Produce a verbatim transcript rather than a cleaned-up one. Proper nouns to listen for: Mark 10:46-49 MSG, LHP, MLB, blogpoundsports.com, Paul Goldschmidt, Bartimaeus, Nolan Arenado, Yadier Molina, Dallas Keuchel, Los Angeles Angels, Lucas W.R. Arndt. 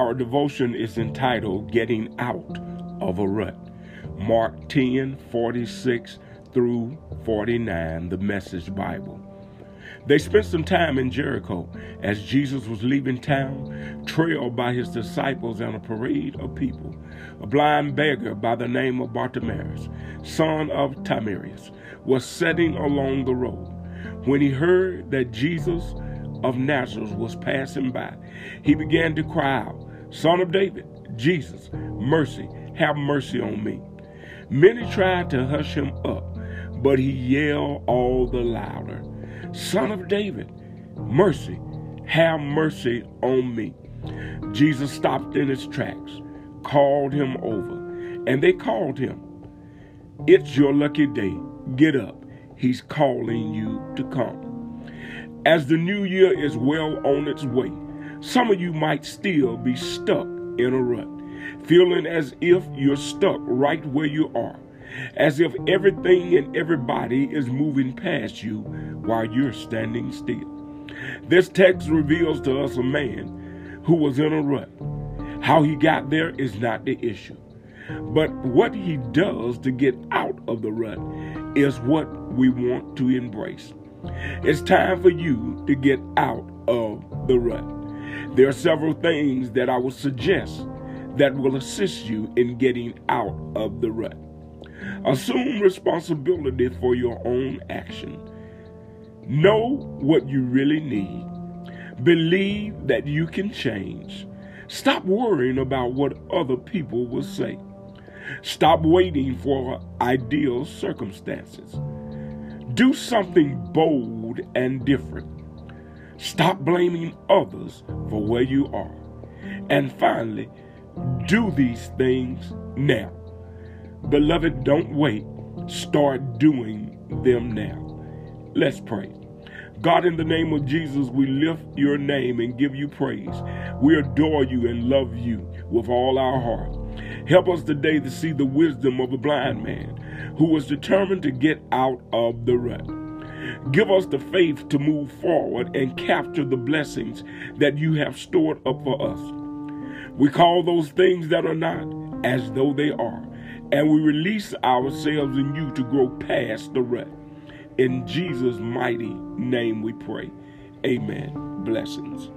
Our devotion is entitled Getting Out of a Rut. Mark ten, forty-six through forty-nine, the Message Bible. They spent some time in Jericho. As Jesus was leaving town, trailed by his disciples and a parade of people, a blind beggar by the name of Bartimaeus, son of Timaeus, was sitting along the road. When he heard that Jesus of Nazareth was passing by, he began to cry out, "Son of David, Jesus, mercy, have mercy on me." Many tried to hush him up, but he yelled all the louder, "Son of David, mercy, have mercy on me." Jesus stopped in his tracks, called him over, and they called him. "It's your lucky day. Get up. He's calling you to come." As the new year is well on its way, some of you might still be stuck in a rut, feeling as if you're stuck right where you are, as if everything and everybody is moving past you while you're standing still. This text reveals to us a man who was in a rut. How he got there is not the issue, but what he does to get out of the rut is what we want to embrace. It's time for you to get out of the rut. There are several things that I will suggest that will assist you in getting out of the rut. Assume responsibility for your own action. Know what you really need. Believe that you can change. Stop worrying about what other people will say. Stop waiting for ideal circumstances. Do something bold and different. Stop blaming others for where you are. And finally, do these things now. Beloved, don't wait. Start doing them now. Let's pray. God, in the name of Jesus, we lift your name and give you praise. We adore you and love you with all our heart. Help us today to see the wisdom of a blind man who was determined to get out of the rut. Give us the faith to move forward and capture the blessings that you have stored up for us. We call those things that are not as though they are, and we release ourselves in you to grow past the rut. In Jesus' mighty name we pray. Amen. Blessings.